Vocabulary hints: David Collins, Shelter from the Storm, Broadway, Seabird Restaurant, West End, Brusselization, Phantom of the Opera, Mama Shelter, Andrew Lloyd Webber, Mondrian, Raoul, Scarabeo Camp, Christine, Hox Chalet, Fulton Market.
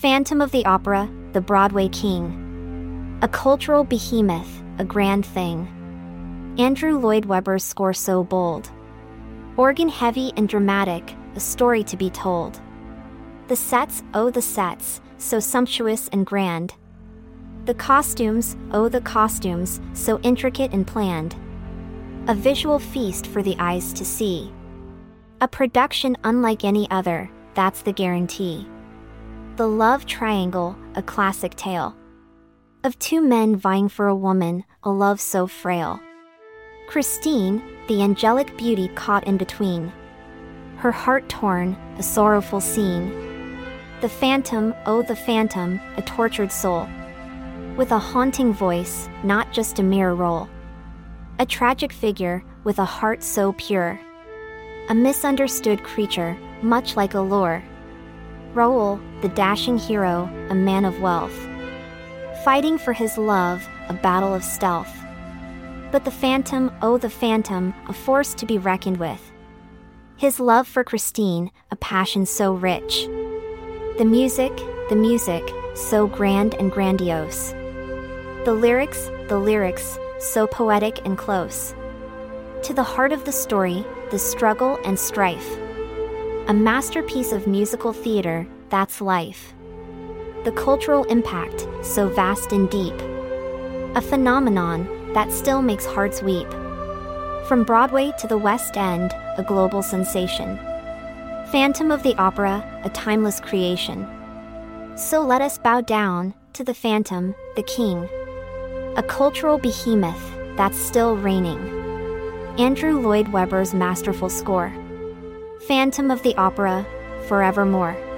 Phantom of the Opera, the Broadway king. A cultural behemoth, a grand thing. Andrew Lloyd Webber's score so bold. Organ-heavy and dramatic, a story to be told. The sets, oh the sets, so sumptuous and grand. The costumes, oh the costumes, so intricate and planned. A visual feast for the eyes to see. A production unlike any other, that's the guarantee. The Love Triangle, a classic tale. Of two men vying for a woman, a love so frail. Christine, the angelic beauty caught in between. Her heart torn, a sorrowful scene. The phantom, oh the phantom, a tortured soul. With a haunting voice, not just a mere role. A tragic figure, with a heart so pure. A misunderstood creature, much like a lure. Raoul, the dashing hero, a man of wealth. Fighting for his love, a battle of stealth. But the phantom, oh the phantom, a force to be reckoned with. His love for Christine, a passion so rich. The music, so grand and grandiose. The lyrics, so poetic and close. To the heart of the story, the struggle and strife. A masterpiece of musical theater, that's life. The cultural impact, so vast and deep. A phenomenon that still makes hearts weep. From Broadway to the West End, a global sensation. Phantom of the Opera, a timeless creation. So let us bow down to the Phantom, the King. A cultural behemoth that's still reigning. Andrew Lloyd Webber's masterful score. Phantom of the Opera, forevermore.